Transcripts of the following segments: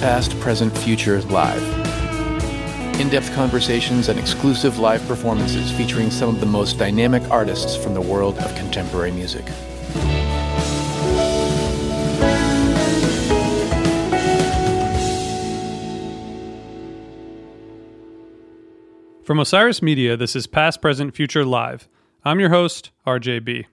Past, present, future, live. In-depth conversations and exclusive live performances featuring some of the most dynamic artists from the world of contemporary music. From Osiris Media, this is Past, Present, Future Live. I'm your host, RJB.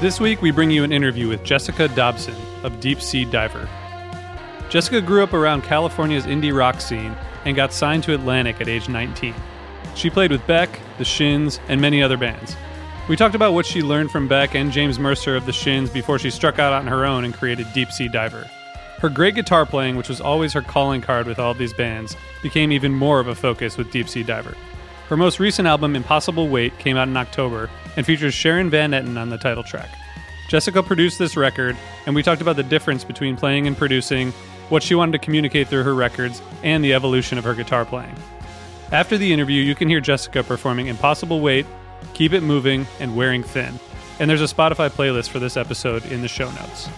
This week, we bring you an interview with Jessica Dobson of Deep Sea Diver. Jessica grew up around California's indie rock scene and got signed to Atlantic at age 19. She played with Beck, The Shins, and many other bands. We talked about what she learned from Beck and James Mercer of The Shins before she struck out on her own and created Deep Sea Diver. Her great guitar playing, which was always her calling card with all of these bands, became even more of a focus with Deep Sea Diver. Her most recent album, Impossible Weight, came out in October and features Sharon Van Etten on the title track. Jessica produced this record, and we talked about the difference between playing and producing, what she wanted to communicate through her records, and the evolution of her guitar playing. After the interview, you can hear Jessica performing Impossible Weight, Keep It Moving, and Wearing Thin. And there's a Spotify playlist for this episode in the show notes.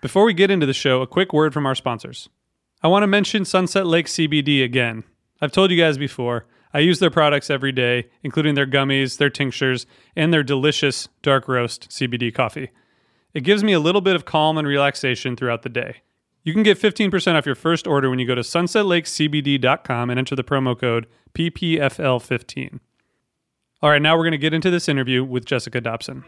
Before we get into the show, a quick word from our sponsors. I want to mention Sunset Lake CBD again. I've told you guys before, I use their products every day, including their gummies, their tinctures, and their delicious dark roast CBD coffee. It gives me a little bit of calm and relaxation throughout the day. You can get 15% off your first order when you go to sunsetlakecbd.com and enter the promo code PPFL15. All right, now we're going to get into this interview with Jessica Dobson.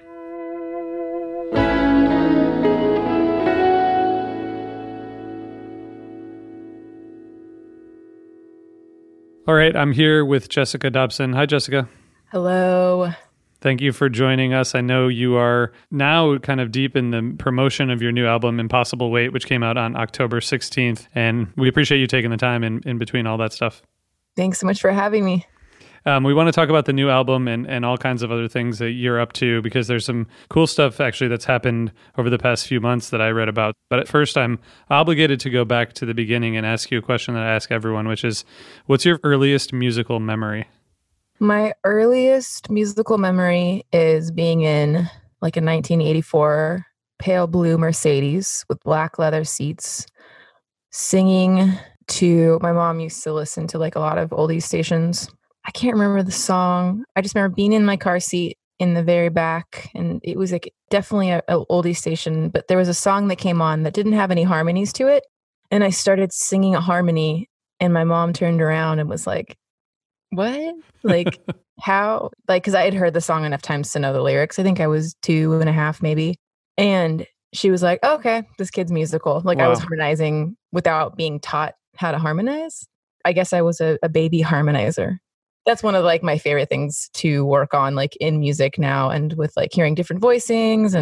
All right, I'm here with Jessica Dobson. Hi, Jessica. Hello. Thank you for joining us. I know you are now kind of deep in the promotion of your new album, Impossible Weight, which came out on October 16th. And we appreciate you taking the time in between all that stuff. Thanks so much for having me. We want to talk about the new album and all kinds of other things that you're up to, because there's some cool stuff actually that's happened over the past few months that I read about. But at first, I'm obligated to go back to the beginning and ask you a question that I ask everyone, which is, what's your earliest musical memory? My earliest musical memory is being in like a 1984 pale blue Mercedes with black leather seats, singing to, my mom used to listen to like a lot of oldie stations. I can't remember the song. I just remember being in my car seat in the very back, and it was like definitely an oldie station, but there was a song that came on that didn't have any harmonies to it. And I started singing a harmony, and my mom turned around and was like, what? Like, how? Like, because I had heard the song enough times to know the lyrics. I think I was 2.5 maybe. And she was like, oh, okay, this kid's musical. Like, wow. I was harmonizing without being taught how to harmonize. I guess I was a baby harmonizer. That's one of like my favorite things to work on, like in music now, and with like hearing different voicings.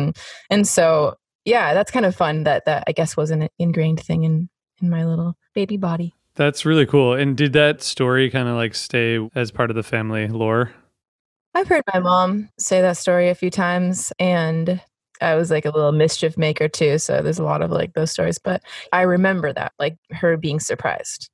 And so, yeah, that's kind of fun that I guess was an ingrained thing in my little baby body. That's really cool. And did that story kind of like stay as part of the family lore? I've heard my mom say that story a few times, and I was like a little mischief maker too. So there's a lot of like those stories, but I remember that, like her being surprised.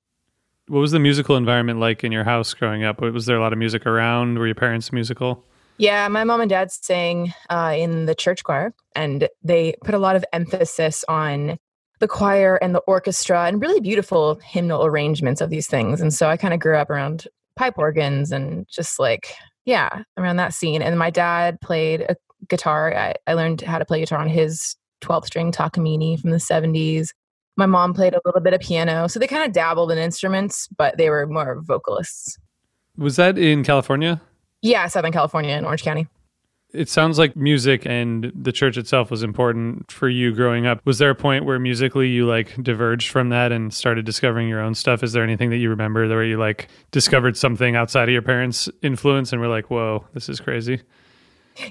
What was the musical environment like in your house growing up? Was there a lot of music around? Were your parents musical? Yeah, my mom and dad sang in the church choir, and they put a lot of emphasis on the choir and the orchestra and really beautiful hymnal arrangements of these things. And so I kind of grew up around pipe organs and just like, yeah, around that scene. And my dad played a guitar. I learned how to play guitar on his 12 string Takamine from the 70s. My mom played a little bit of piano. So they kind of dabbled in instruments, but they were more vocalists. Was that in California? Yeah, Southern California in Orange County. It sounds like music and the church itself was important for you growing up. Was there a point where musically you like diverged from that and started discovering your own stuff? Is there anything that you remember where you like discovered something outside of your parents' influence and were like, whoa, this is crazy?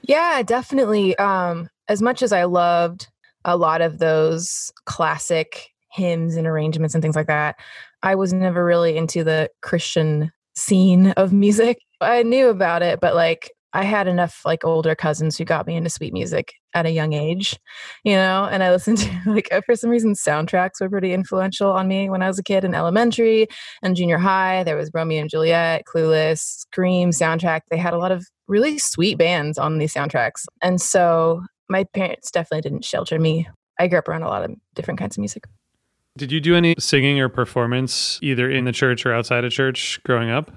Yeah, definitely. As much as I loved a lot of those classic hymns and arrangements and things like that, I was never really into the Christian scene of music. I knew about it, but like I had enough like older cousins who got me into sweet music at a young age, you know, and I listened to like, for some reason, soundtracks were pretty influential on me when I was a kid in elementary and junior high. There was Romeo and Juliet, Clueless, Scream soundtrack. They had a lot of really sweet bands on these soundtracks. And so my parents definitely didn't shelter me. I grew up around a lot of different kinds of music. Did you do any singing or performance either in the church or outside of church growing up?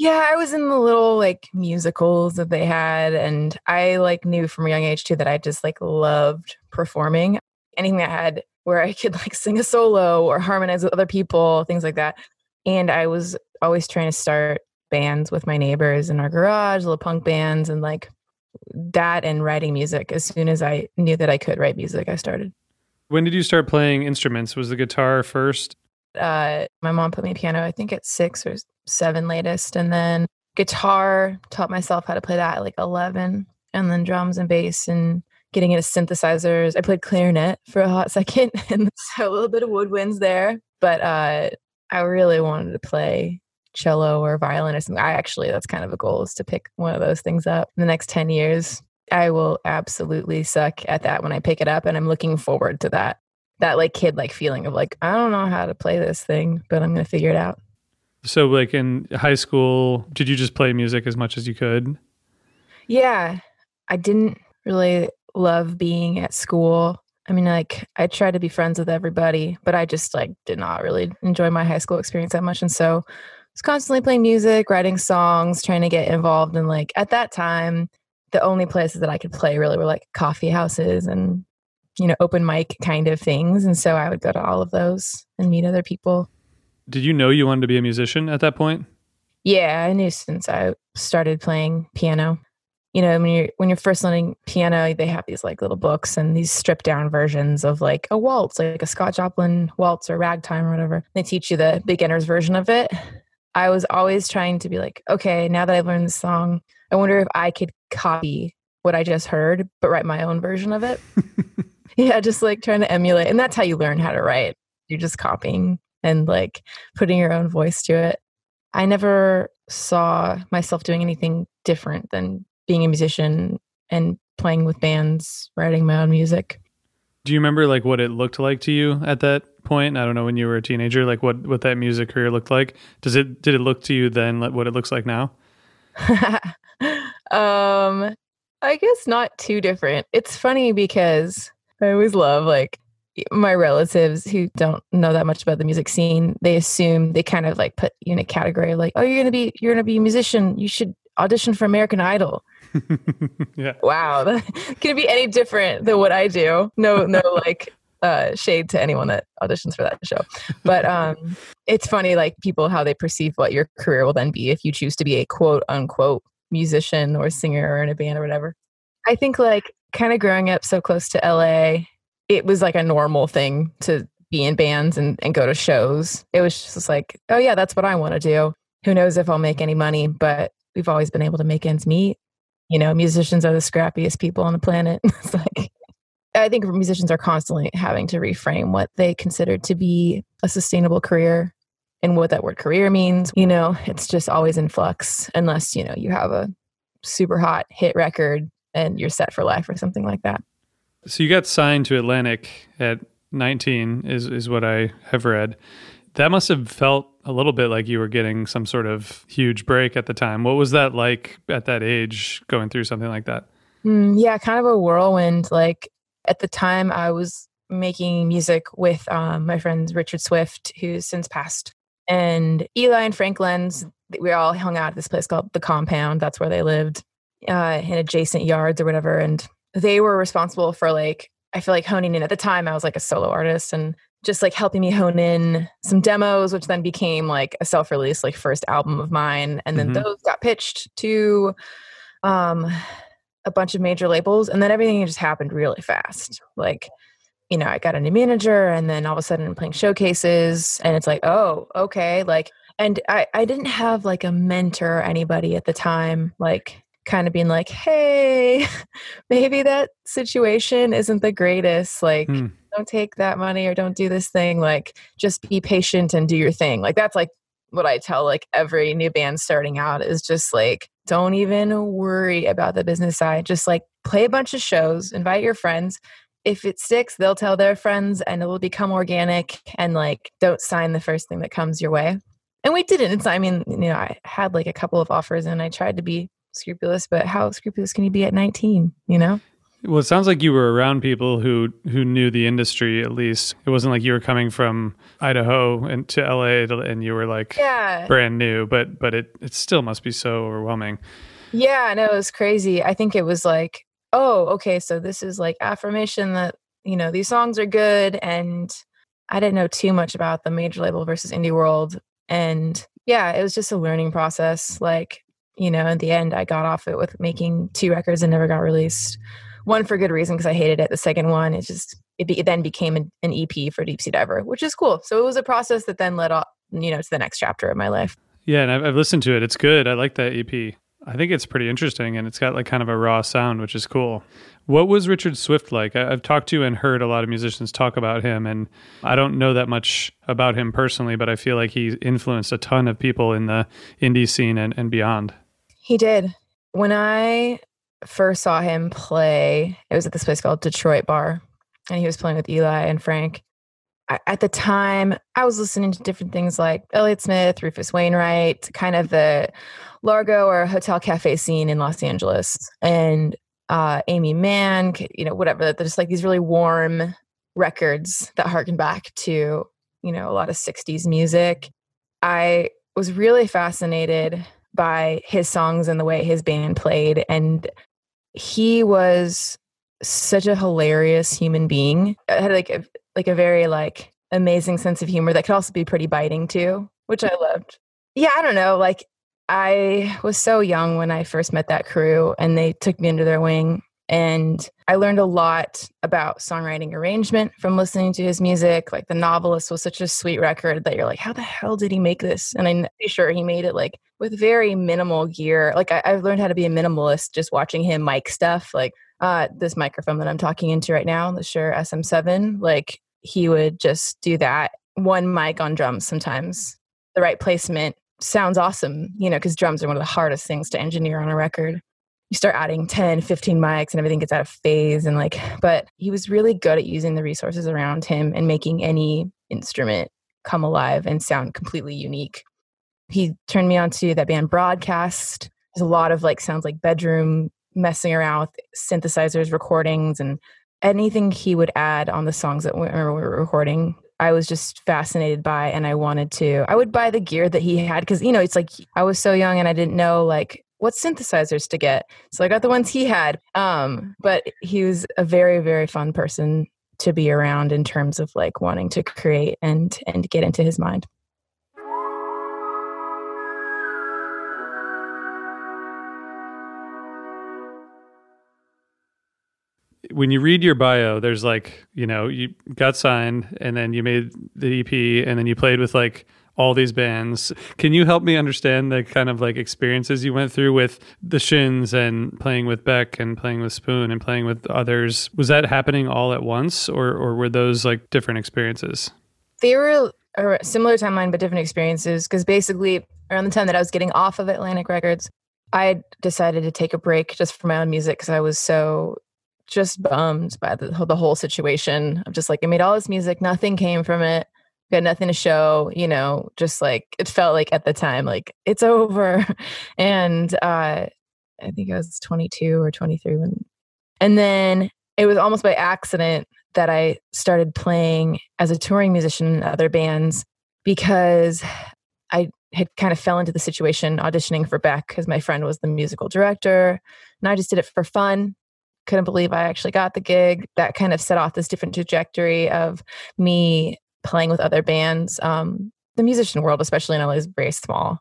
Yeah, I was in the little like musicals that they had. And I like knew from a young age too that I just like loved performing. Anything that had where I could like sing a solo or harmonize with other people, things like that. And I was always trying to start bands with my neighbors in our garage, little punk bands and like that, and writing music. As soon as I knew that I could write music, I started. When did you start playing instruments? Was the guitar first? My mom put me piano, I think at 6 or 7 latest. And then guitar, taught myself how to play that at like 11. And then drums and bass and getting into synthesizers. I played clarinet for a hot second and so a little bit of woodwinds there. But I really wanted to play cello or violin or something. That's kind of a goal, is to pick one of those things up in the next 10 years. I will absolutely suck at that when I pick it up. And I'm looking forward to that. That like kid, like feeling of like, I don't know how to play this thing, but I'm going to figure it out. So like in high school, did you just play music as much as you could? Yeah. I didn't really love being at school. I mean, like I tried to be friends with everybody, but I just like did not really enjoy my high school experience that much. And so I was constantly playing music, writing songs, trying to get involved. And like at that time, the only places that I could play really were like coffee houses and, you know, open mic kind of things. And so I would go to all of those and meet other people. Did you know you wanted to be a musician at that point? Yeah, I knew since I started playing piano. You know, when you're first learning piano, they have these like little books and these stripped down versions of like a waltz, like a Scott Joplin waltz or ragtime or whatever. They teach you the beginner's version of it. I was always trying to be like, okay, now that I've learned this song, I wonder if I could copy what I just heard, but write my own version of it. Yeah, just like trying to emulate. And that's how you learn how to write. You're just copying and like putting your own voice to it. I never saw myself doing anything different than being a musician and playing with bands, writing my own music. Do you remember like what it looked like to you at that point? I don't know, when you were a teenager, like what that music career looked like. Did it look to you then what it looks like now? I guess not too different. It's funny because I always love like my relatives who don't know that much about the music scene. They assume, they kind of like put you in a category like, oh, you're going to be a musician. You should audition for American Idol. Yeah. Wow. Can it be any different than what I do? No, like shade to anyone that auditions for that show. But it's funny, like people, how they perceive what your career will then be if you choose to be a quote unquote musician or singer or in a band or whatever. I think like kind of growing up so close to LA, it was like a normal thing to be in bands and go to shows. It was just like, oh yeah, that's what I want to do. Who knows if I'll make any money, but we've always been able to make ends meet. You know, musicians are the scrappiest people on the planet. It's like, I think musicians are constantly having to reframe what they consider to be a sustainable career and what that word career means. You know, it's just always in flux unless, you know, you have a super hot hit record and you're set for life or something like that. So you got signed to Atlantic at 19 is what I have read. That must have felt a little bit like you were getting some sort of huge break at the time. What was that like at that age, going through something like that? Yeah, kind of a whirlwind. Like at the time I was making music with my friend Richard Swift, who's since passed, and Eli and Franklin's. We all hung out at this place called The Compound. That's where they lived, in adjacent yards or whatever. And they were responsible for like, I feel like honing in. At the time I was like a solo artist and just like helping me hone in some demos, which then became like a self-release, like first album of mine. And then those got pitched to a bunch of major labels. And then everything just happened really fast. Like, you know, I got a new manager and then all of a sudden I'm playing showcases and it's like, oh, okay. Like, and I didn't have like a mentor or anybody at the time, like kind of being like, hey, maybe that situation isn't the greatest. Like, don't take that money or don't do this thing. Like, just be patient and do your thing. Like, that's like what I tell like every new band starting out is just like, don't even worry about the business side. Just like play a bunch of shows, invite your friends. If it sticks, they'll tell their friends and it will become organic, and like, don't sign the first thing that comes your way. And we didn't. It's, I mean, you know, I had like a couple of offers and I tried to be scrupulous, but how scrupulous can you be at 19, you know? Well, it sounds like you were around people who knew the industry, at least. It wasn't like you were coming from Idaho and to LA and you were like brand new, but it still must be so overwhelming. Yeah, no, it was crazy. I think it was like, oh, okay, so this is like affirmation that, you know, these songs are good. And I didn't know too much about the major label versus indie world. And yeah, it was just a learning process. Like, you know, in the end, I got off it with making 2 records and never got released. One for good reason, because I hated it. The second one, it then became an EP for Deep Sea Diver, which is cool. So it was a process that then led up, you know, to the next chapter of my life. Yeah, and I've listened to it. It's good. I like that EP. I think it's pretty interesting, and it's got like kind of a raw sound, which is cool. What was Richard Swift like? I've talked to and heard a lot of musicians talk about him, and I don't know that much about him personally, but I feel like he influenced a ton of people in the indie scene and beyond. He did. When I first saw him play, it was at this place called Detroit Bar, and he was playing with Eli and Frank. At the time, I was listening to different things like Elliot Smith, Rufus Wainwright, kind of the Largo or Hotel Cafe scene in Los Angeles, and Amy Mann, you know, whatever. They're just like these really warm records that harken back to, you know, a lot of 60s music. I was really fascinated by his songs and the way his band played. And he was such a hilarious human being. I had like a very like amazing sense of humor that could also be pretty biting too, which I loved. Yeah, I don't know. Like, I was so young when I first met that crew and they took me under their wing, and I learned a lot about songwriting arrangement from listening to his music. Like The Novelist was such a sweet record that you're like, how the hell did he make this? And I'm pretty sure he made it like with very minimal gear. Like I've learned how to be a minimalist just watching him mic stuff. Like this microphone that I'm talking into right now, the Shure SM7, like he would just do that. One mic on drums sometimes. The right placement sounds awesome, you know, because drums are one of the hardest things to engineer on a record. You start adding 10, 15 mics and everything gets out of phase. And like, but he was really good at using the resources around him and making any instrument come alive and sound completely unique. He turned me on to that band Broadcast. There's a lot of like, sounds like bedroom messing around with synthesizers, recordings, and anything he would add on the songs that we were recording, I was just fascinated by, and I would buy the gear that he had, because, you know, it's like, I was so young and I didn't know like what synthesizers to get. So I got the ones he had. But he was a very, very fun person to be around in terms of like wanting to create and get into his mind. When you read your bio, there's like, you know, you got signed and then you made the EP and then you played with like all these bands. Can you help me understand the kind of like experiences you went through with the Shins and playing with Beck and playing with Spoon and playing with others? Was that happening all at once, or were those like different experiences? They were a similar timeline, but different experiences, because basically around the time that I was getting off of Atlantic Records, I decided to take a break just for my own music, because I was so just bummed by the whole situation. I'm just like, I made all this music, nothing came from it, got nothing to show, you know, just like, it felt like at the time, like it's over. And I think I was 22 or 23 when, and then it was almost by accident that I started playing as a touring musician in other bands, because I had kind of fell into the situation auditioning for Beck because my friend was the musical director, and I just did it for fun. Couldn't believe I actually got the gig. That kind of set off this different trajectory of me playing with other bands. The musician world, especially in LA, is very small,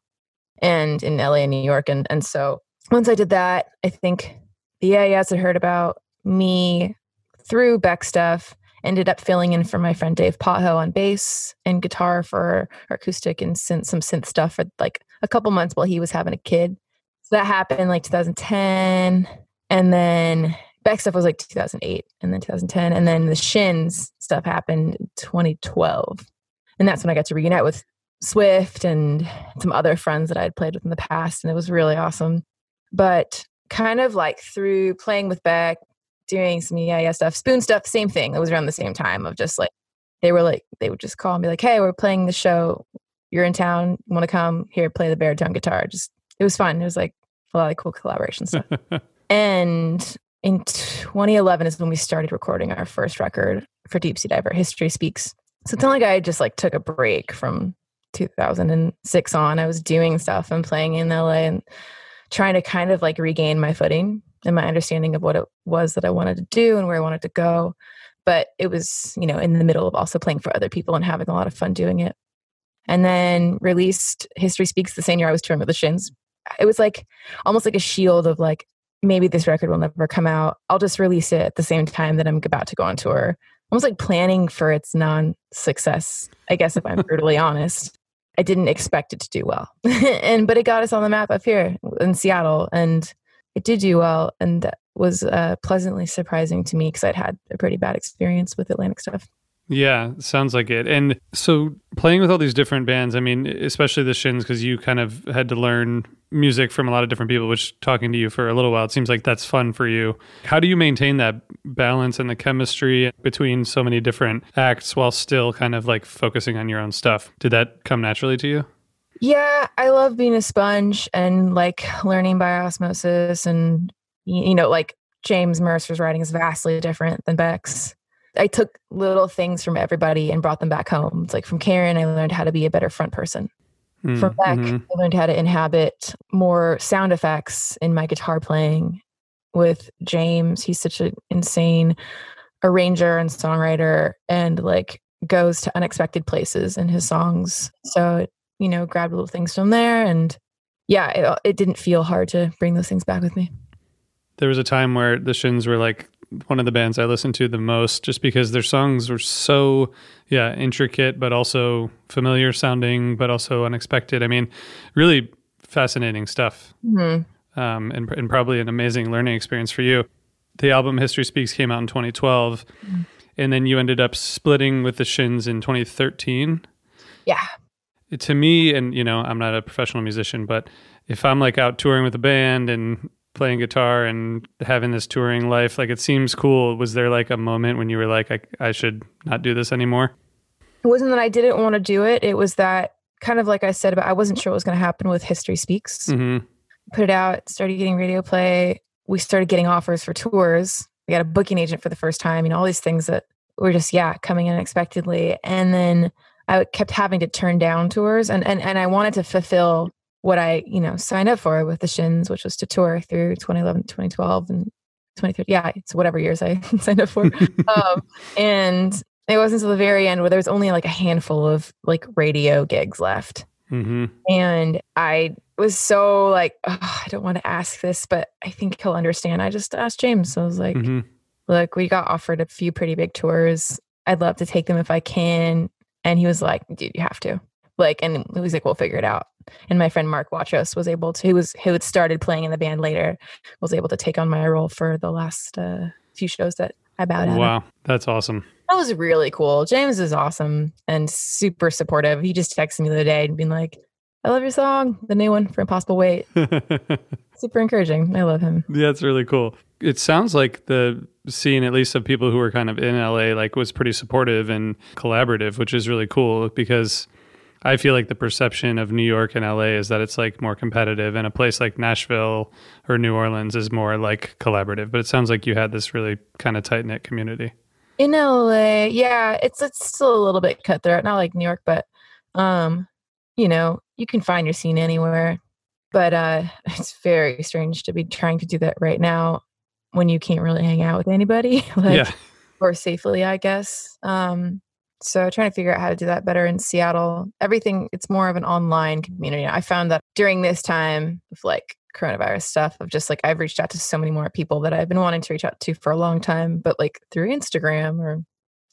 and in LA and New York. And so once I did that, I think the AIS had heard about me through Beck stuff, ended up filling in for my friend Dave Potho on bass and guitar for acoustic and some synth stuff for like a couple months while he was having a kid. So that happened like 2010. And then Beck stuff was like 2008 and then 2010. And then the Shins stuff happened 2012. And that's when I got to reunite with Swift and some other friends that I had played with in the past, and it was really awesome. But kind of like through playing with Beck, doing some EIS stuff, Spoon stuff, same thing. It was around the same time of just like, they were like, they would just call and be like, hey, we're playing the show. You're in town. Want to come here, play the baritone guitar. Just, it was fun. It was like a lot of cool collaboration stuff. And in 2011 is when we started recording our first record for Deep Sea Diver, History Speaks. So it's not like I just like took a break from 2006 on. I was doing stuff and playing in LA and trying to kind of like regain my footing and my understanding of what it was that I wanted to do and where I wanted to go. But it was, you know, in the middle of also playing for other people and having a lot of fun doing it. And then released History Speaks the same year I was touring with the Shins. It was like almost like a shield of like, maybe this record will never come out. I'll just release it at the same time that I'm about to go on tour. Almost like planning for its non-success, I guess, if I'm brutally honest. I didn't expect it to do well. But it got us on the map up here in Seattle. And it did do well. And that was pleasantly surprising to me because I'd had a pretty bad experience with Atlantic stuff. Yeah, sounds like it. And so playing with all these different bands, I mean, especially the Shins, because you kind of had to learn music from a lot of different people, which talking to you for a little while, it seems like that's fun for you. How do you maintain that balance and the chemistry between so many different acts while still kind of like focusing on your own stuff? Did that come naturally to you? Yeah, I love being a sponge and like learning by osmosis. And, you know, like James Mercer's writing is vastly different than Beck's. I took little things from everybody and brought them back home. It's like from Karen, I learned how to be a better front person. From Beck, I learned how to inhabit more sound effects in my guitar playing. With James, he's such an insane arranger and songwriter and like goes to unexpected places in his songs. So, you know, grabbed little things from there. And yeah, it didn't feel hard to bring those things back with me. There was a time where the Shins were like, one of the bands I listened to the most, just because their songs were so, intricate, but also familiar sounding, but also unexpected. I mean, really fascinating stuff. And probably an amazing learning experience for you. The album History Speaks came out in 2012, and then you ended up splitting with the Shins in 2013. Yeah. To me, and you know, I'm not a professional musician, but if I'm like out touring with a band and playing guitar and having this touring life, like it seems cool. Was there like a moment when you were like, I should not do this anymore? It wasn't that I didn't want to do it. It was that kind of like I said, I wasn't sure what was going to happen with History Speaks. Put it out, started getting radio play. We started getting offers for tours. We got a booking agent for the first time, you know, all these things that were just, coming in unexpectedly. And then I kept having to turn down tours and I wanted to fulfill what I, you know, signed up for with the Shins, which was to tour through 2011, 2012 and 2013. Yeah. It's whatever years I signed up for. And it wasn't until the very end where there was only like a handful of like radio gigs left. And I was so like, I don't want to ask this, but I think he'll understand. I just asked James. So I was like, look, we got offered a few pretty big tours. I'd love to take them if I can. And he was like, dude, you have to. Like, and he was like, we'll figure it out. And my friend Mark Watchos was able to, who had started playing in the band later, was able to take on my role for the last few shows that I bowed out. Wow, that's awesome. That was really cool. James is awesome and super supportive. He just texted me the other day and been like, I love your song, the new one for Impossible Weight. Super encouraging. I love him. Yeah, it's really cool. It sounds like the scene, at least of people who were kind of in LA, like was pretty supportive and collaborative, which is really cool because I feel like the perception of New York and LA is that it's like more competitive, and a place like Nashville or New Orleans is more like collaborative, but it sounds like you had this really kind of tight knit community. In LA, yeah, it's still a little bit cutthroat, not like New York, but, you know, you can find your scene anywhere, but it's very strange to be trying to do that right now when you can't really hang out with anybody, or safely, I guess. So trying to figure out how to do that better in Seattle. Everything, it's more of an online community. I found that during this time of like coronavirus stuff, of just like I've reached out to so many more people that I've been wanting to reach out to for a long time, but like through Instagram or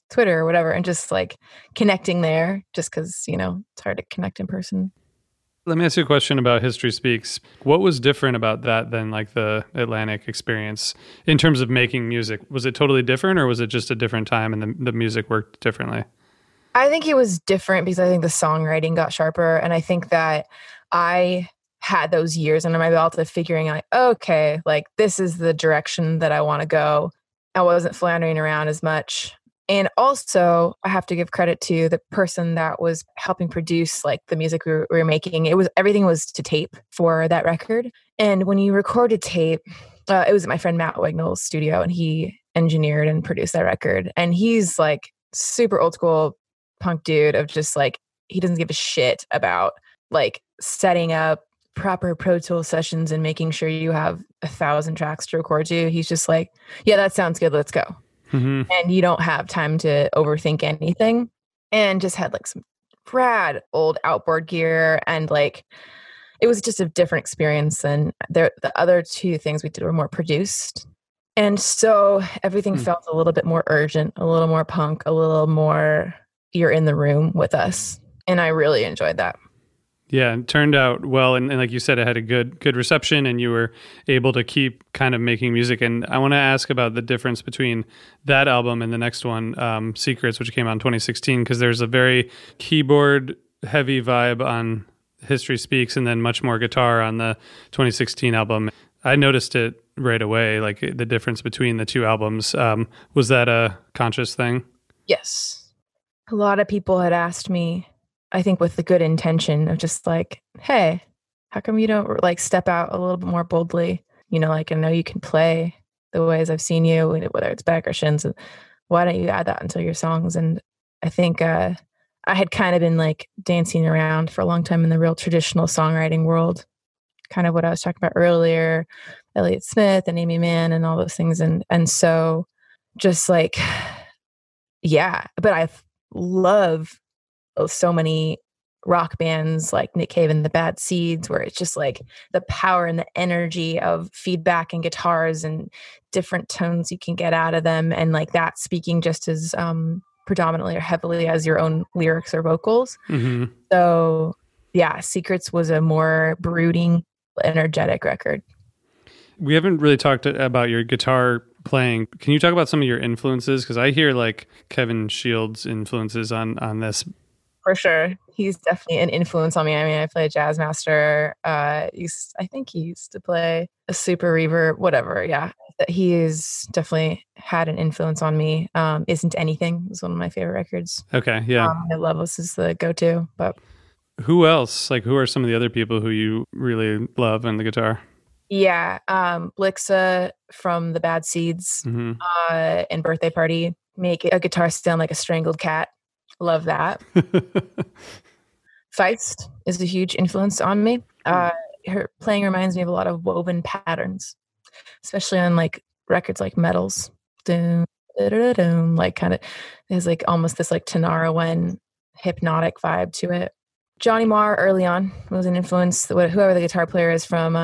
Twitter or whatever, and just like connecting there just because, you know, it's hard to connect in person. Let me ask you a question about History Speaks. What was different about that than like the Atlantic experience in terms of making music? Was it totally different, or was it just a different time and the music worked differently? I think it was different because I think the songwriting got sharper. And I think that I had those years under my belt of figuring out, okay, like this is the direction that I want to go. I wasn't floundering around as much. And also I have to give credit to the person that was helping produce like the music we were making. It was, everything was to tape for that record. And when you recorded tape, it was at my friend Matt Wignall's studio, and he engineered and produced that record. And he's like super old school punk dude of just like, he doesn't give a shit about like setting up proper Pro Tools sessions and making sure you have 1,000 tracks to record to. He's just like, yeah, that sounds good. Let's go. Mm-hmm. And you don't have time to overthink anything, and just had like some rad old outboard gear. And like, it was just a different experience than the other two things we did were more produced. And so everything felt a little bit more urgent, a little more punk, a little more you're in the room with us. And I really enjoyed that. Yeah, it turned out well. And like you said, it had a good reception, and you were able to keep kind of making music. And I want to ask about the difference between that album and the next one, Secrets, which came out in 2016, because there's a very keyboard-heavy vibe on History Speaks and then much more guitar on the 2016 album. I noticed it right away, like the difference between the two albums. Was that a conscious thing? Yes. A lot of people had asked me, I think with the good intention of just like, hey, how come you don't like step out a little bit more boldly? You know, like I know you can play the ways I've seen you, whether it's Beck or Shins. Why don't you add that into your songs? And I think I had kind of been like dancing around for a long time in the real traditional songwriting world, kind of what I was talking about earlier, Elliot Smith and Amy Mann and all those things. And so just like, yeah, but I love so many rock bands like Nick Cave and The Bad Seeds, where it's just like the power and the energy of feedback and guitars and different tones you can get out of them. And like that speaking just as predominantly or heavily as your own lyrics or vocals. Mm-hmm. So yeah, Secrets was a more brooding, energetic record. We haven't really talked about your guitar playing. Can you talk about some of your influences? Because I hear like Kevin Shields' influences on this. For sure. He's definitely an influence on me. I mean, I play Jazzmaster. I think he used to play a super reverb, whatever. Yeah. He has definitely had an influence on me. Isn't Anything was one of my favorite records. Okay. Yeah. I love this is the go-to. But who else? Like, who are some of the other people who you really love in the guitar? Yeah. Blixa from The Bad Seeds and Birthday Party make a guitar sound like a strangled cat. Love that. Feist is a huge influence on me. Her playing reminds me of a lot of woven patterns, especially on like records like Metals. Doom, da, da, da, doom, like kind of there's like almost this like Tanarawen hypnotic vibe to it. Johnny Marr early on was an influence. Whoever the guitar player is from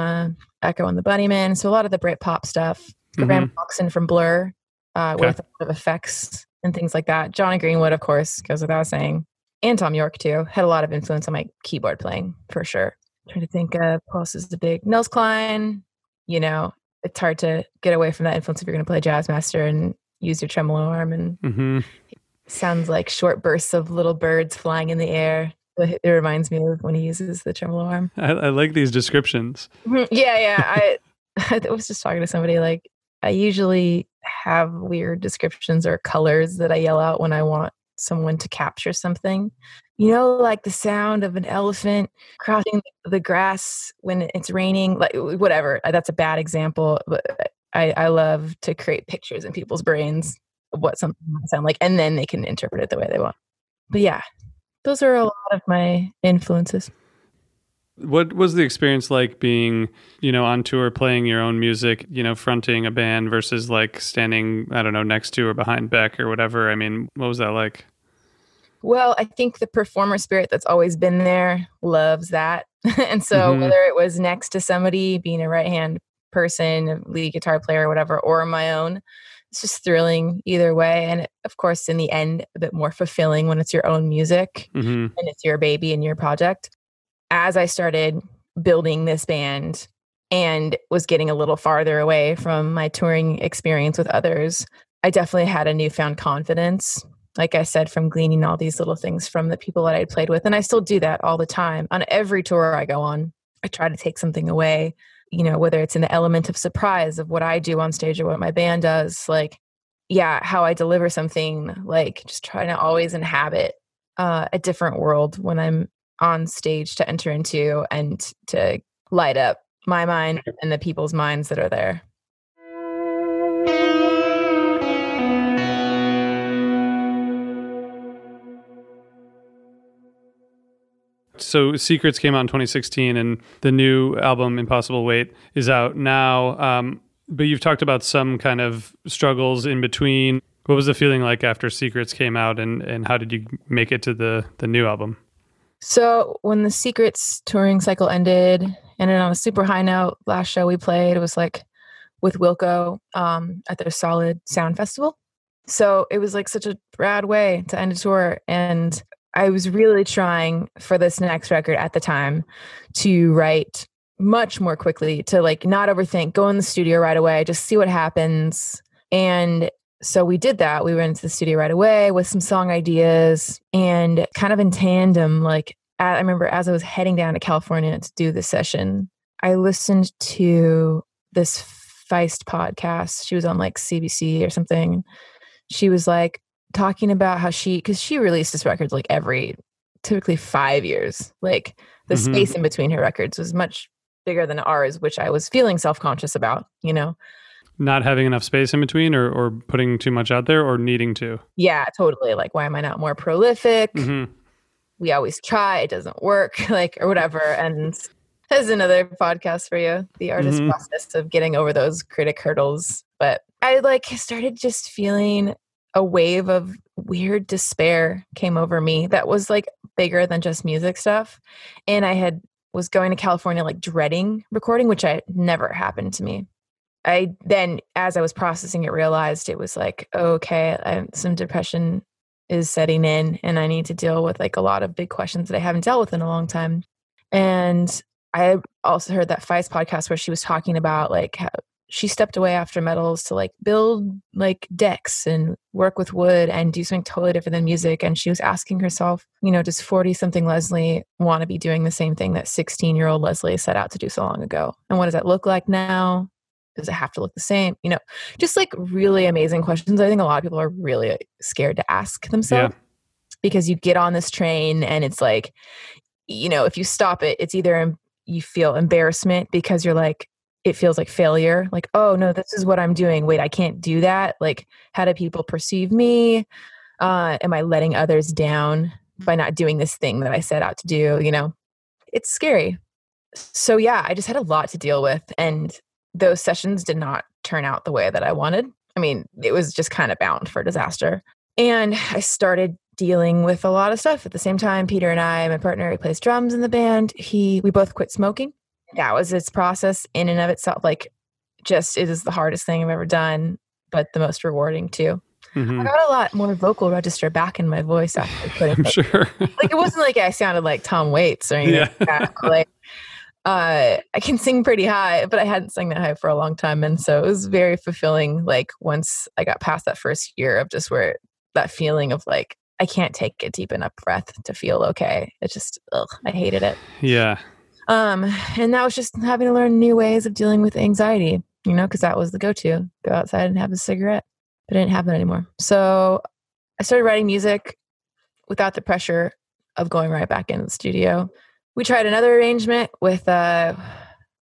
Echo and the Bunnymen. So a lot of the Britpop stuff. Graham Coxon from Blur with a lot of effects and things like that. Johnny Greenwood, of course, goes without saying. And Thom Yorke, too. Had a lot of influence on my keyboard playing, for sure. I'm trying to think of who else is the big. Nels Klein. You know, it's hard to get away from that influence if you're going to play Jazzmaster and use your tremolo arm. And it sounds like short bursts of little birds flying in the air. It reminds me of when he uses the tremolo arm. I like these descriptions. I was just talking to somebody like, I usually have weird descriptions or colors that I yell out when I want someone to capture something. You know, like the sound of an elephant crossing the grass when it's raining, like whatever. That's a bad example, but I love to create pictures in people's brains of what something might sound like, and then they can interpret it the way they want. But yeah, those are a lot of my influences. What was the experience like being, you know, on tour, playing your own music, you know, fronting a band versus like standing, I don't know, next to or behind Beck or whatever? I mean, what was that like? Well, I think the performer spirit that's always been there loves that. And so whether it was next to somebody, being a right-hand person, lead guitar player or whatever, or my own, it's just thrilling either way. And of course, in the end, a bit more fulfilling when it's your own music and it's your baby and your project. As I started building this band and was getting a little farther away from my touring experience with others, I definitely had a newfound confidence like I said, from gleaning all these little things from the people that I played with. And I still do that all the time. On every tour I go on, I try to take something away, you know, whether it's in the element of surprise of what I do on stage or what my band does, like, yeah, how I deliver something, like just trying to always inhabit a different world when I'm on stage to enter into and to light up my mind and the people's minds that are there. So Secrets came out in 2016 and the new album Impossible Weight is out now. But you've talked about some kind of struggles in between. What was the feeling like after Secrets came out, and how did you make it to the new album? So when the Secrets touring cycle ended on a super high note. Last show we played, it was like with Wilco at their Solid Sound Festival. So it was like such a rad way to end a tour. And I was really trying for this next record at the time to write much more quickly, to like not overthink, go in the studio right away, just see what happens. And so we did that. We went into the studio right away with some song ideas, and kind of in tandem, like I remember as I was heading down to California to do the session, I listened to this Feist podcast. She was on like CBC or something. She was like, talking about how she released this record like every typically 5 years, like the space in between her records was much bigger than ours, which I was feeling self-conscious about, you know, not having enough space in between or putting too much out there or needing to. Yeah, totally. Like, why am I not more prolific? We always try. It doesn't work, like, or whatever. And there's another podcast for you, the artist process of getting over those critic hurdles. But I like started just feeling a wave of weird despair came over me that was like bigger than just music stuff. And I was going to California, like dreading recording, which I never happened to me. I then, as I was processing it, realized it was like, okay, some depression is setting in and I need to deal with like a lot of big questions that I haven't dealt with in a long time. And I also heard that Feist podcast where she was talking about like how she stepped away after Metals to like build like decks and work with wood and do something totally different than music. And she was asking herself, you know, does 40 something Leslie want to be doing the same thing that 16-year-old Leslie set out to do so long ago? And what does that look like now? Does it have to look the same? You know, just like really amazing questions. I think a lot of people are really scared to ask themselves because you get on this train and it's like, you know, if you stop it, it's either you feel embarrassment because you're like, it feels like failure. Like, oh no, this is what I'm doing. Wait, I can't do that. Like, how do people perceive me? Am I letting others down by not doing this thing that I set out to do? You know, it's scary. So yeah, I just had a lot to deal with. And those sessions did not turn out the way that I wanted. I mean, it was just kind of bound for disaster. And I started dealing with a lot of stuff at the same time. Peter and I, my partner, he plays drums in the band. We both quit smoking. That was its process in and of itself. Like, just, it is the hardest thing I've ever done, but the most rewarding too. I got a lot more vocal register back in my voice after quitting. I'm sure. Like, it wasn't like I sounded like Tom Waits or anything like that. Like, I can sing pretty high, but I hadn't sung that high for a long time. And so it was very fulfilling. Like, once I got past that first year of just where that feeling of like, I can't take a deep enough breath to feel okay. It just, I hated it. Yeah. And that was just having to learn new ways of dealing with anxiety, you know, because that was the go-to. Go outside and have a cigarette, but it didn't happen anymore. So I started writing music without the pressure of going right back into the studio. We tried another arrangement with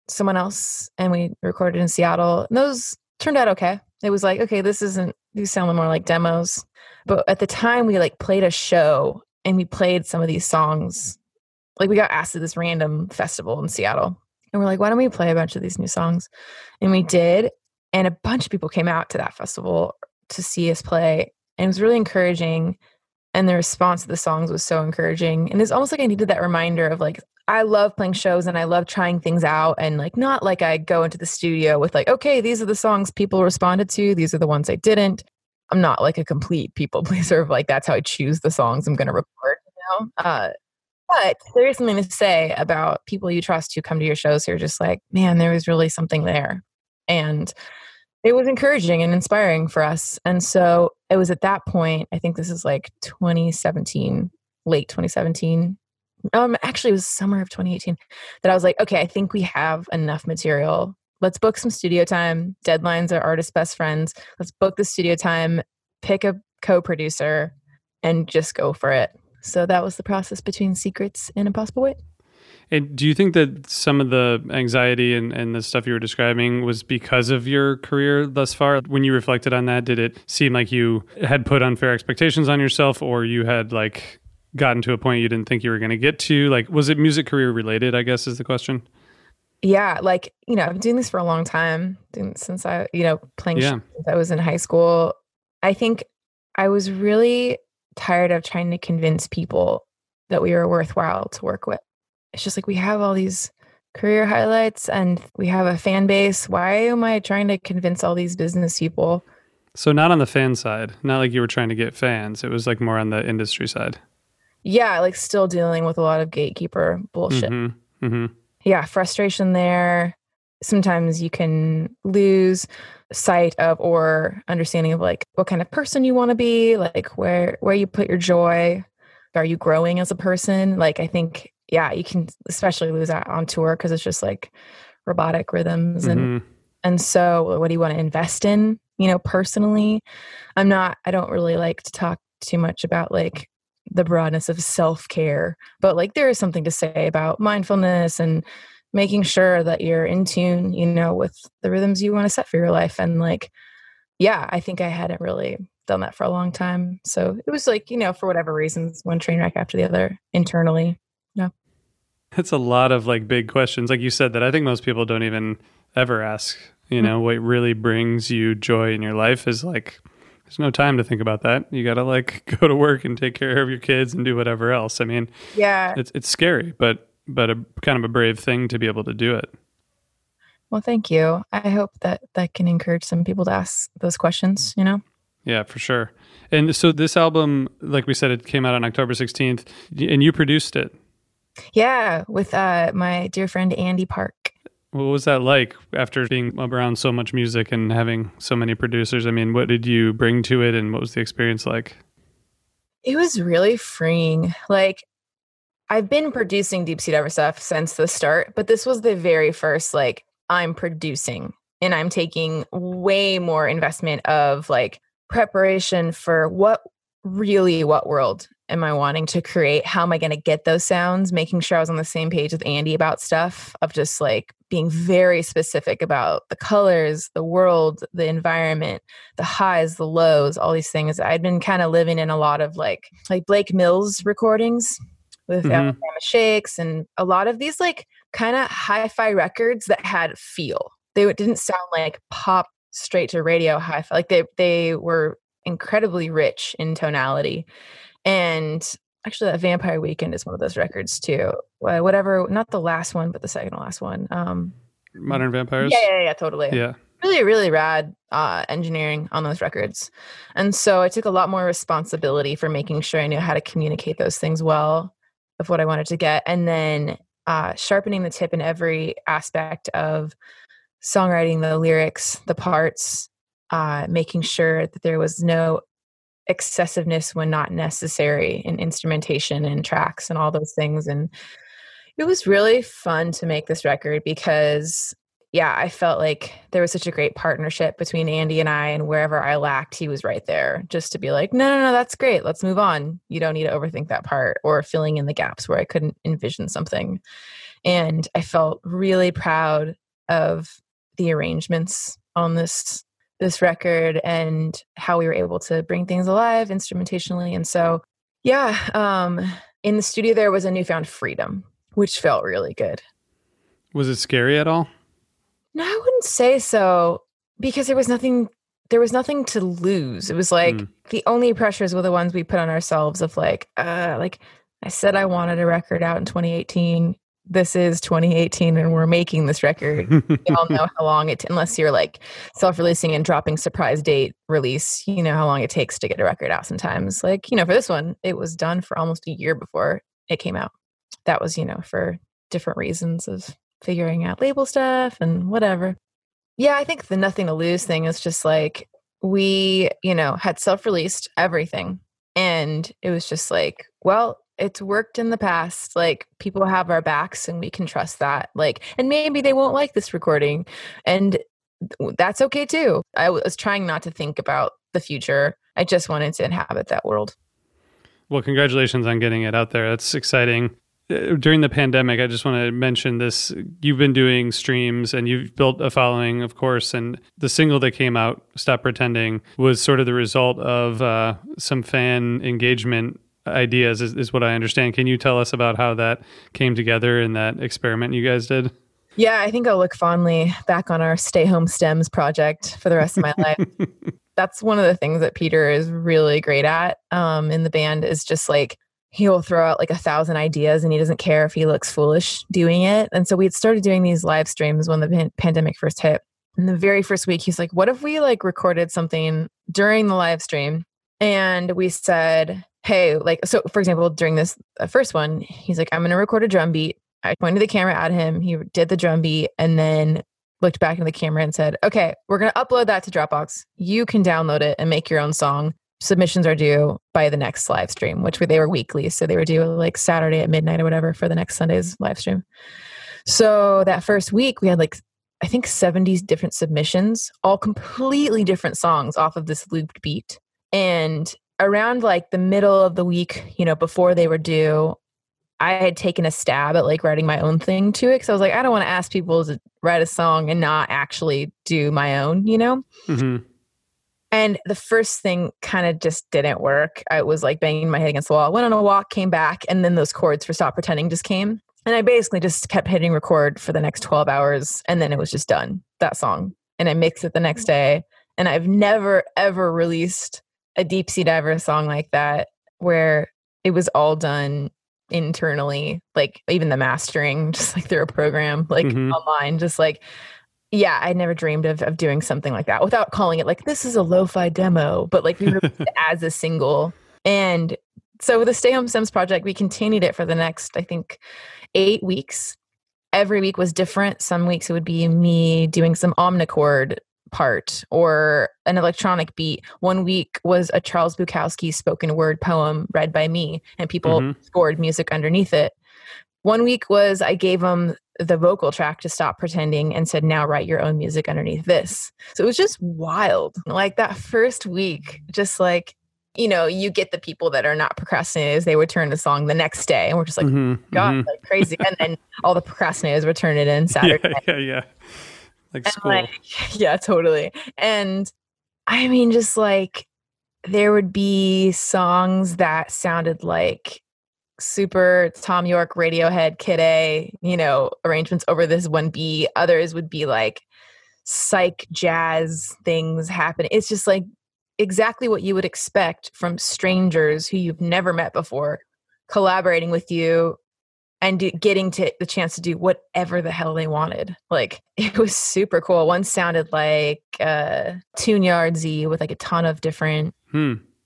someone else, and we recorded in Seattle. And those turned out okay. It was like, okay, these sound more like demos. But at the time, we like played a show, and we played some of these songs. Like, we got asked to this random festival in Seattle, and we're like, why don't we play a bunch of these new songs? And we did. And a bunch of people came out to that festival to see us play. And it was really encouraging. And the response to the songs was so encouraging. And it's almost like I needed that reminder of like, I love playing shows and I love trying things out. And like, not like I go into the studio with like, okay, these are the songs people responded to. These are the ones I didn't. I'm not like a complete people pleaser of like, that's how I choose the songs I'm going to record. You know? But there is something to say about people you trust who come to your shows who are just like, man, there was really something there. And It was encouraging and inspiring for us. And so it was at that point, I think this is like 2017, late 2017. Actually, it was summer of 2018 that I was like, okay, I think we have enough material. Let's book some studio time. Deadlines are artists' best friends. Let's book the studio time, pick a co-producer, and just go for it. So that was the process between Secrets and Impossible Weight. And do you think that some of the anxiety and the stuff you were describing was because of your career thus far? When you reflected on that, did it seem like you had put unfair expectations on yourself, or you had like gotten to a point you didn't think you were going to get to? Like, was it music career related, I guess, is the question? Yeah. Like, you know, I've been doing this for a long time since I, you know, playing since I was in high school. I think I was really tired of trying to convince people that we were worthwhile to work with. It's just like, we have all these career highlights and we have a fan base. Why am I trying to convince all these business people? So not on the fan side, not like you were trying to get fans. It was like more on the industry side. Yeah. Like still dealing with a lot of gatekeeper bullshit. Mm-hmm, mm-hmm. Yeah. Frustration there. Sometimes you can lose sight of or understanding of like what kind of person you want to be, like where you put your joy. Are you growing as a person? Like, I think, yeah, you can especially lose out on tour because it's just like robotic rhythms. And so what do you want to invest in? You know, personally, I don't really like to talk too much about like the broadness of self-care, but like there is something to say about mindfulness and making sure that you're in tune, you know, with the rhythms you want to set for your life. And like, yeah, I think I hadn't really done that for a long time. So it was like, you know, for whatever reasons, one train wreck after the other internally. Yeah. That's a lot of like big questions, like you said, that I think most people don't even ever ask, you know, what really brings you joy in your life is like, there's no time to think about that. You got to like go to work and take care of your kids and do whatever else. I mean, yeah, it's scary, but a kind of a brave thing to be able to do it. Well, thank you. I hope that can encourage some people to ask those questions, you know? Yeah, for sure. And so this album, like we said, it came out on October 16th and you produced it. Yeah, with my dear friend Andy Park. What was that like after being around so much music and having so many producers? I mean, what did you bring to it and what was the experience like? It was really freeing. Like, I've been producing Deep Sea Diver stuff since the start, but this was the very first, like, I'm producing and I'm taking way more investment of, like, preparation for what world am I wanting to create? How am I going to get those sounds? Making sure I was on the same page with Andy about stuff of just like being very specific about the colors, the world, the environment, the highs, the lows, all these things. I'd been kind of living in a lot of like Blake Mills recordings with Alabama Shakes and a lot of these like kind of hi-fi records that had feel. They didn't sound like pop straight to radio hi-fi. Like they were incredibly rich in tonality. And actually that Vampire Weekend is one of those records too. Whatever, not the last one, but the second to last one. Modern Vampires? Yeah, totally. Yeah. Really, really rad engineering on those records. And so I took a lot more responsibility for making sure I knew how to communicate those things well of what I wanted to get. And then sharpening the tip in every aspect of songwriting, the lyrics, the parts, making sure that there was no excessiveness when not necessary in instrumentation and tracks and all those things. And it was really fun to make this record because, yeah, I felt like there was such a great partnership between Andy and I, and wherever I lacked, he was right there just to be like, no, that's great. Let's move on. You don't need to overthink that part, or filling in the gaps where I couldn't envision something. And I felt really proud of the arrangements on this record and how we were able to bring things alive instrumentationally. And so, yeah, in the studio, there was a newfound freedom, which felt really good. Was it scary at all? No, I wouldn't say so, because there was nothing to lose. It was like the only pressures were the ones we put on ourselves of like I said, I wanted a record out in 2018. This is 2018 and we're making this record. We all know how long unless you're like self-releasing and dropping surprise date release, you know how long it takes to get a record out sometimes. Like, you know, for this one, it was done for almost a year before it came out. That was, you know, for different reasons of figuring out label stuff and whatever. Yeah, I think the Nothing to Lose thing is just like, we, you know, had self-released everything. And it was just like, well, it's worked in the past. Like, people have our backs and we can trust that. Like, and maybe they won't like this recording. And that's okay too. I was trying not to think about the future. I just wanted to inhabit that world. Well, congratulations on getting it out there. That's exciting. During the pandemic, I just want to mention this. You've been doing streams and you've built a following, of course. And the single that came out, Stop Pretending, was sort of the result of some fan engagement ideas, is what I understand. Can you tell us about how that came together in that experiment you guys did? Yeah, I think I'll look fondly back on our Stay Home Stems project for the rest of my life. That's one of the things that Peter is really great at in the band, is just like, he will throw out like 1,000 ideas and he doesn't care if he looks foolish doing it. And so we had started doing these live streams when the pandemic first hit. And the very first week, he's like, what if we like recorded something during the live stream? And we said, hey, like, so for example, during this first one, he's like, I'm going to record a drum beat. I pointed the camera at him. He did the drum beat and then looked back into the camera and said, okay, we're going to upload that to Dropbox. You can download it and make your own song. Submissions are due by the next live stream, which they were weekly. So they were due like Saturday at midnight or whatever for the next Sunday's live stream. So that first week we had like, I think 70 different submissions, all completely different songs off of this looped beat. And around like the middle of the week, you know, before they were due, I had taken a stab at like writing my own thing to it. Cause I was like, I don't want to ask people to write a song and not actually do my own, you know? Mm-hmm. And the first thing kind of just didn't work. I was like banging my head against the wall. Went on a walk, came back, and then those chords for Stop Pretending just came. And I basically just kept hitting record for the next 12 hours. And then it was just done, that song. And I mixed it the next day. And I've never, ever released a Deep Sea Diver song like that, where it was all done internally, like even the mastering, just like through a program, like online, just like... Yeah, I never dreamed of doing something like that without calling it like, this is a lo-fi demo, but like we released it as a single. And so with the Stay Home Stems project, we continued it for the next, I think, 8 weeks. Every week was different. Some weeks it would be me doing some omnichord part or an electronic beat. One week was a Charles Bukowski spoken word poem read by me, and people scored music underneath it. One week was I gave them the vocal track to Stop Pretending and said, now write your own music underneath this. So it was just wild. Like that first week, just like, you know, you get the people that are not procrastinators, they return the song the next day. And we're just like, God, like crazy. And then all the procrastinators return it in Saturday. Yeah. Like school. Like, yeah, totally. And I mean, just like there would be songs that sounded like super Thom Yorke, Radiohead, Kid A, you know, arrangements over this one B. Others would be like psych jazz things happening. It's just like exactly what you would expect from strangers who you've never met before, collaborating with you and getting to the chance to do whatever the hell they wanted. Like it was super cool. One sounded like Tune-Yard Z with like a ton of different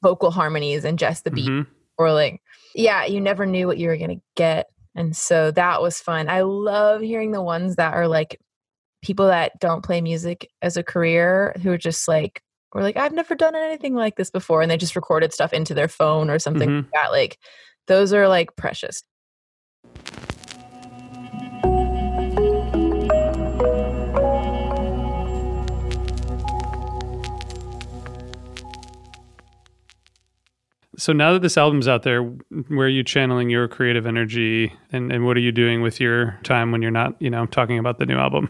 vocal harmonies and just the beat, or like, yeah, you never knew what you were going to get. And so that was fun. I love hearing the ones that are like people that don't play music as a career who are just like, we're like, I've never done anything like this before. And they just recorded stuff into their phone or something like that. Like those are like precious. So now that this album's out there, where are you channeling your creative energy and what are you doing with your time when you're not, you know, talking about the new album?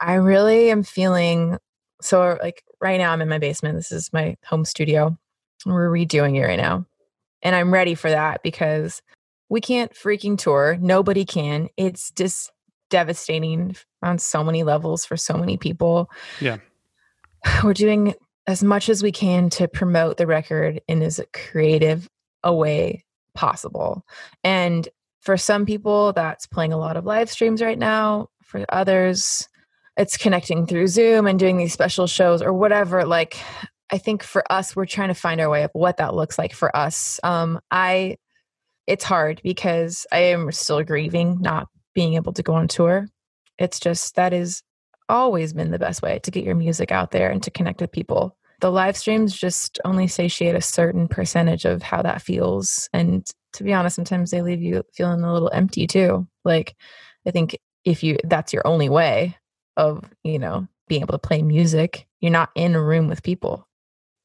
I really am feeling, so like right now I'm in my basement. This is my home studio. We're redoing it right now. And I'm ready for that because we can't freaking tour. Nobody can. It's just devastating on so many levels for so many people. Yeah. We're doing as much as we can to promote the record in as creative a way possible. And for some people, that's playing a lot of live streams right now. For others, it's connecting through Zoom and doing these special shows or whatever. Like, I think for us, we're trying to find our way up what that looks like for us. It's hard because I am still grieving not being able to go on tour. It's just, that is always been the best way to get your music out there and to connect with people. The live streams just only satiate a certain percentage of how that feels. And to be honest, sometimes they leave you feeling a little empty too. Like, I think if that's your only way of, being able to play music, you're not in a room with people.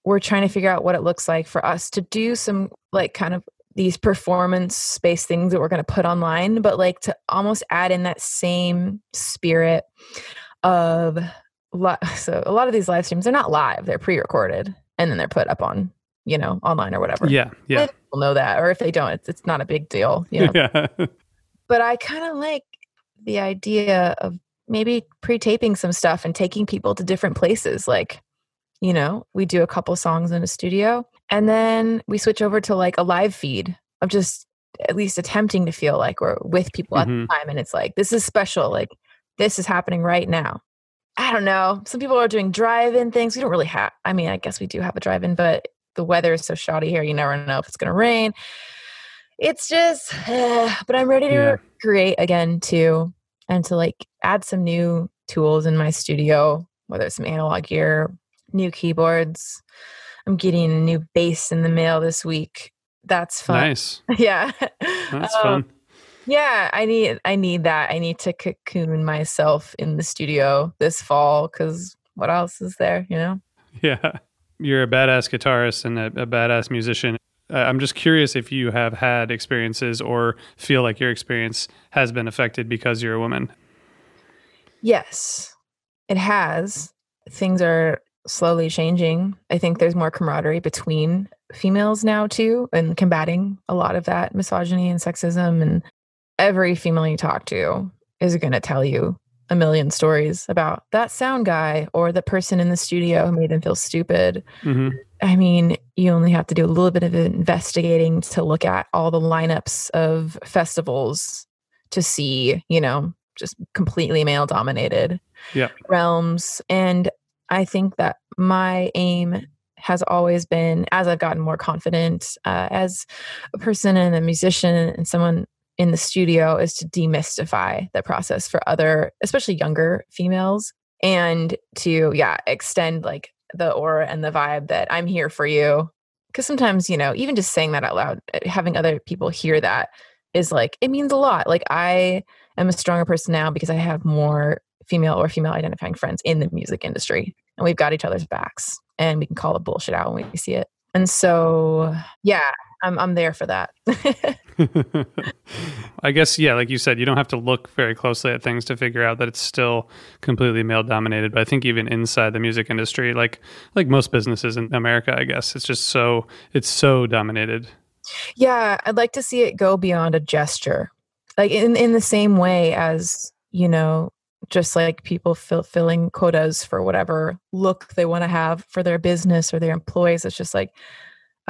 We're trying to figure out what it looks like for us to do some kind of these performance-based things that we're going to put online, but to almost add in that same spirit of so a lot of these live streams, they're not live, they're pre-recorded and then they're put up on, online or whatever. Yeah. People know that, or if they don't, it's not a big deal. Yeah. But I kind of like the idea of maybe pre-taping some stuff and taking people to different places. We do a couple songs in a studio and then we switch over to a live feed of just at least attempting to feel like we're with people at the time. And it's this is special. This is happening right now. I don't know. Some people are doing drive-in things. We don't really have, I guess we do have a drive-in, but the weather is so shoddy here. You never know if it's going to rain. It's just, but I'm ready to create again too. And to add some new tools in my studio, whether it's some analog gear, new keyboards. I'm getting a new bass in the mail this week. That's fun. Nice. Yeah. That's fun. Yeah, I need that. I need to cocoon myself in the studio this fall because what else is there, Yeah. You're a badass guitarist and a badass musician. I'm just curious if you have had experiences or feel like your experience has been affected because you're a woman. Yes, it has. Things are slowly changing. I think there's more camaraderie between females now too, and combating a lot of that misogyny and sexism. And every female you talk to is going to tell you a million stories about that sound guy or the person in the studio who made them feel stupid. Mm-hmm. You only have to do a little bit of investigating to look at all the lineups of festivals to see, just completely male dominated realms. And I think that my aim has always been, as I've gotten more confident as a person and a musician and someone in the studio, is to demystify the process for other, especially younger females, and to extend the aura and the vibe that I'm here for you. Because sometimes, even just saying that out loud, having other people hear that is it means a lot. I am a stronger person now because I have more female or female identifying friends in the music industry, and we've got each other's backs and we can call the bullshit out when we see it. And so, I'm there for that. I guess, like you said, you don't have to look very closely at things to figure out that it's still completely male dominated. But I think even inside the music industry, like most businesses in America, I guess it's just so dominated. Yeah. I'd like to see it go beyond a gesture, in the same way as, just people filling quotas for whatever look they want to have for their business or their employees. It's just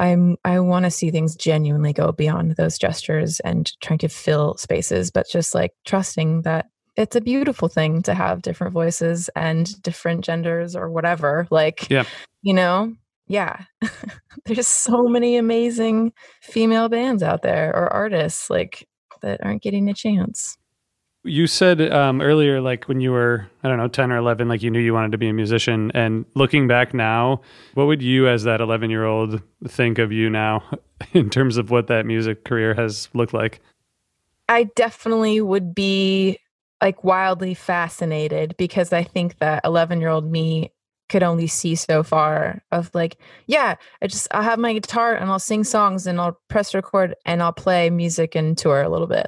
I want to see things genuinely go beyond those gestures and trying to fill spaces, but just trusting that it's a beautiful thing to have different voices and different genders or whatever. There's so many amazing female bands out there or artists that aren't getting a chance. You said earlier, when you were, 10 or 11, you knew you wanted to be a musician. And looking back now, what would you as that 11-year-old think of you now in terms of what that music career has looked like? I definitely would be wildly fascinated, because I think that 11-year-old me could only see so far of I'll have my guitar and I'll sing songs and I'll press record and I'll play music and tour a little bit.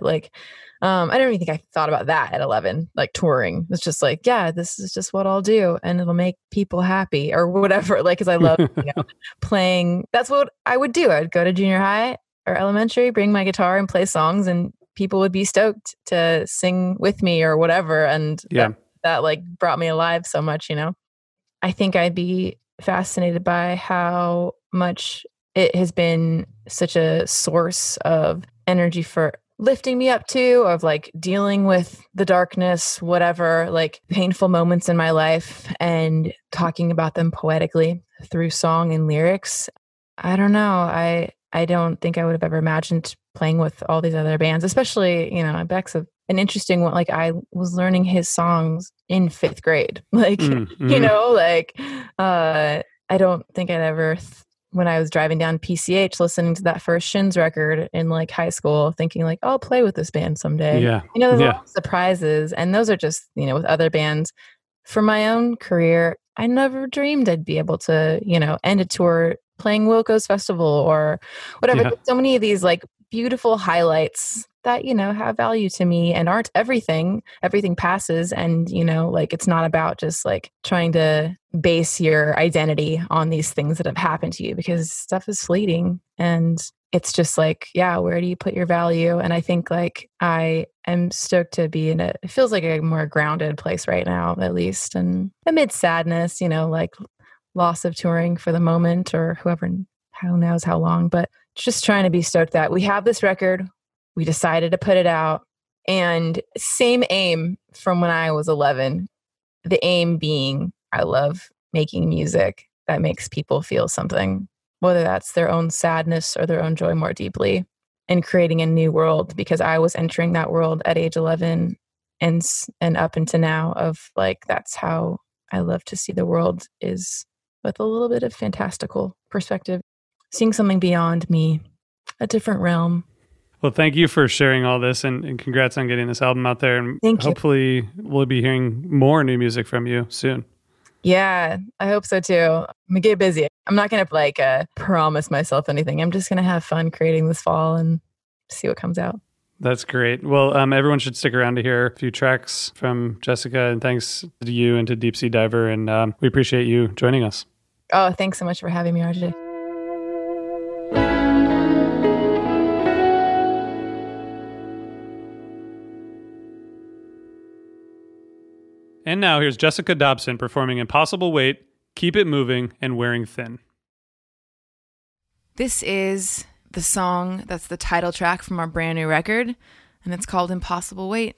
I don't even think I thought about that at 11, touring. It's just this is just what I'll do and it'll make people happy or whatever. Cause I love playing. That's what I would do. I'd go to junior high or elementary, bring my guitar and play songs, and people would be stoked to sing with me or whatever. And that brought me alive so much, I think I'd be fascinated by how much it has been such a source of energy for lifting me up too, of dealing with the darkness, whatever, painful moments in my life, and talking about them poetically through song and lyrics. I don't know. I don't think I would have ever imagined playing with all these other bands, especially, Beck's an an interesting one. Like, I was learning his songs in 5th grade. Like, you know, like, I don't think I'd ever, when I was driving down PCH, listening to that first Shins record in like high school, thinking like, oh, I'll play with this band someday. Yeah. You know, there's a lot of surprises. And those are just, you know, with other bands. For my own career, I never dreamed I'd be able to, you know, end a tour playing Wilco's Festival or whatever. Yeah. So many of these like beautiful highlights that, you know, have value to me and aren't everything. Everything passes. And, you know, like, it's not about just like trying to base your identity on these things that have happened to you, because stuff is fleeting. And it's just like, yeah, where do you put your value? And I think like I am stoked to be in a, it feels like a more grounded place right now, at least. And amid sadness, you know, like loss of touring for the moment or whoever, who knows how long, but just trying to be stoked that we have this record. We decided to put it out, and same aim from when I was 11, the aim being I love making music that makes people feel something, whether that's their own sadness or their own joy more deeply, and creating a new world, because I was entering that world at age 11 and up into now of like, that's how I love to see the world, is with a little bit of fantastical perspective, seeing something beyond me, a different realm. Well, thank you for sharing all this, and congrats on getting this album out there. And hopefully we'll be hearing more new music from you soon. Yeah, I hope so too. I'm gonna get busy. I'm not gonna like promise myself anything. I'm just gonna have fun creating this fall and see what comes out. That's great. Well, everyone should stick around to hear a few tracks from Jessica, and thanks to you and to Deep Sea Diver. And we appreciate you joining us. Oh, thanks so much for having me, RJ. And now here's Jessica Dobson performing Impossible Weight, Keep It Moving, and Wearing Thin. This is the song that's the title track from our brand new record, and it's called Impossible Weight.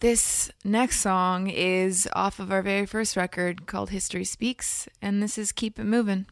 This next song is off of our very first record called History Speaks, and this is Keep It Moving.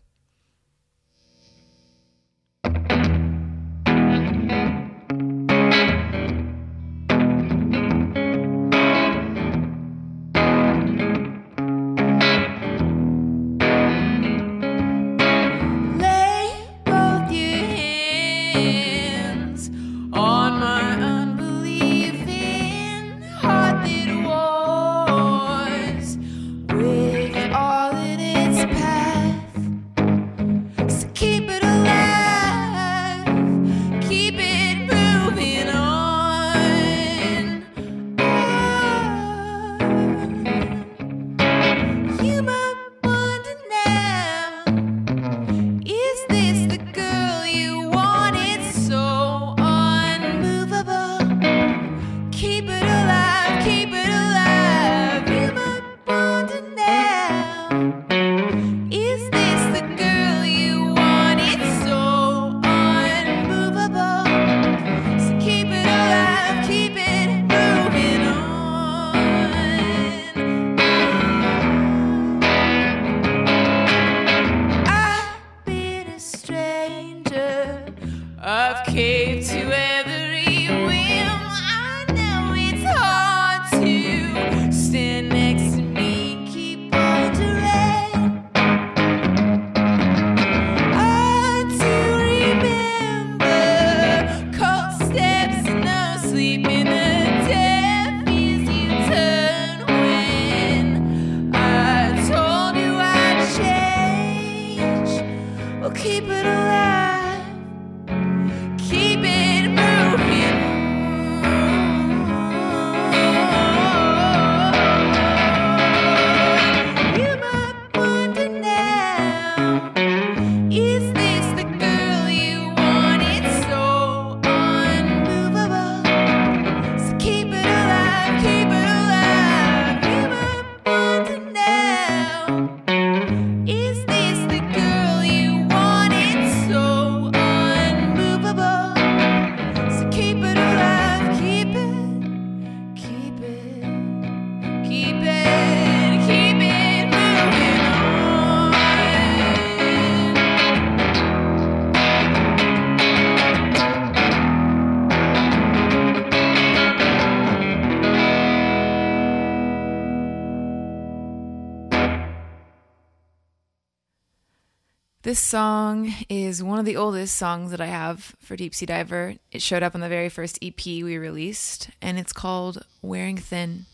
This song is one of the oldest songs that I have for Deep Sea Diver. It showed up on the very first EP we released, and it's called Wearing Thin.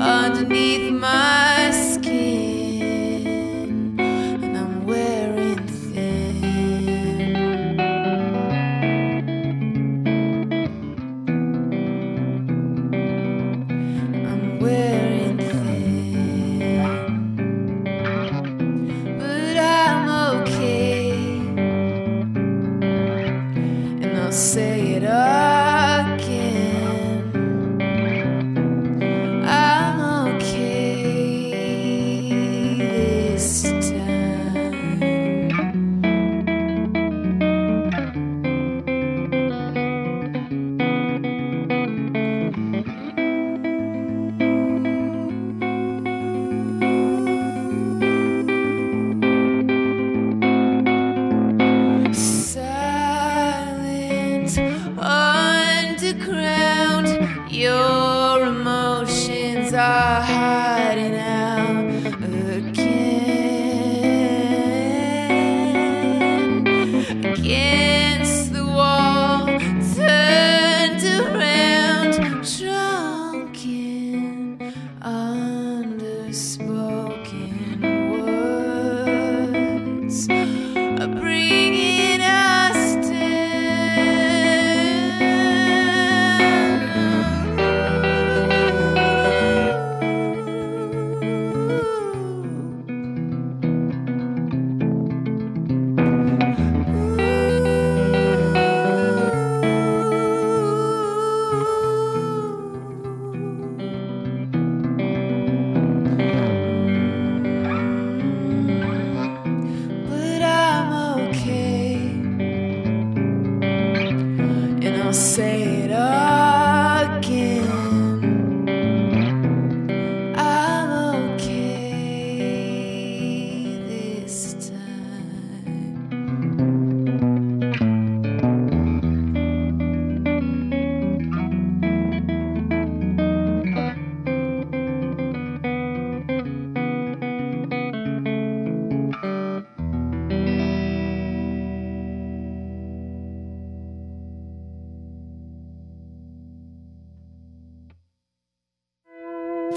Underneath my skin, and I'm wearing thin.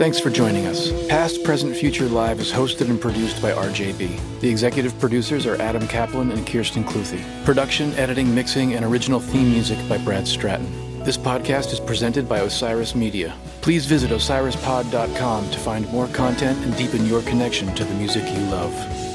Thanks for joining us. Past, Present, Future Live is hosted and produced by RJB. The executive producers are Adam Kaplan and Kirsten Cluthy. Production, editing, mixing, and original theme music by Brad Stratton. This podcast is presented by Osiris Media. Please visit osirispod.com to find more content and deepen your connection to the music you love.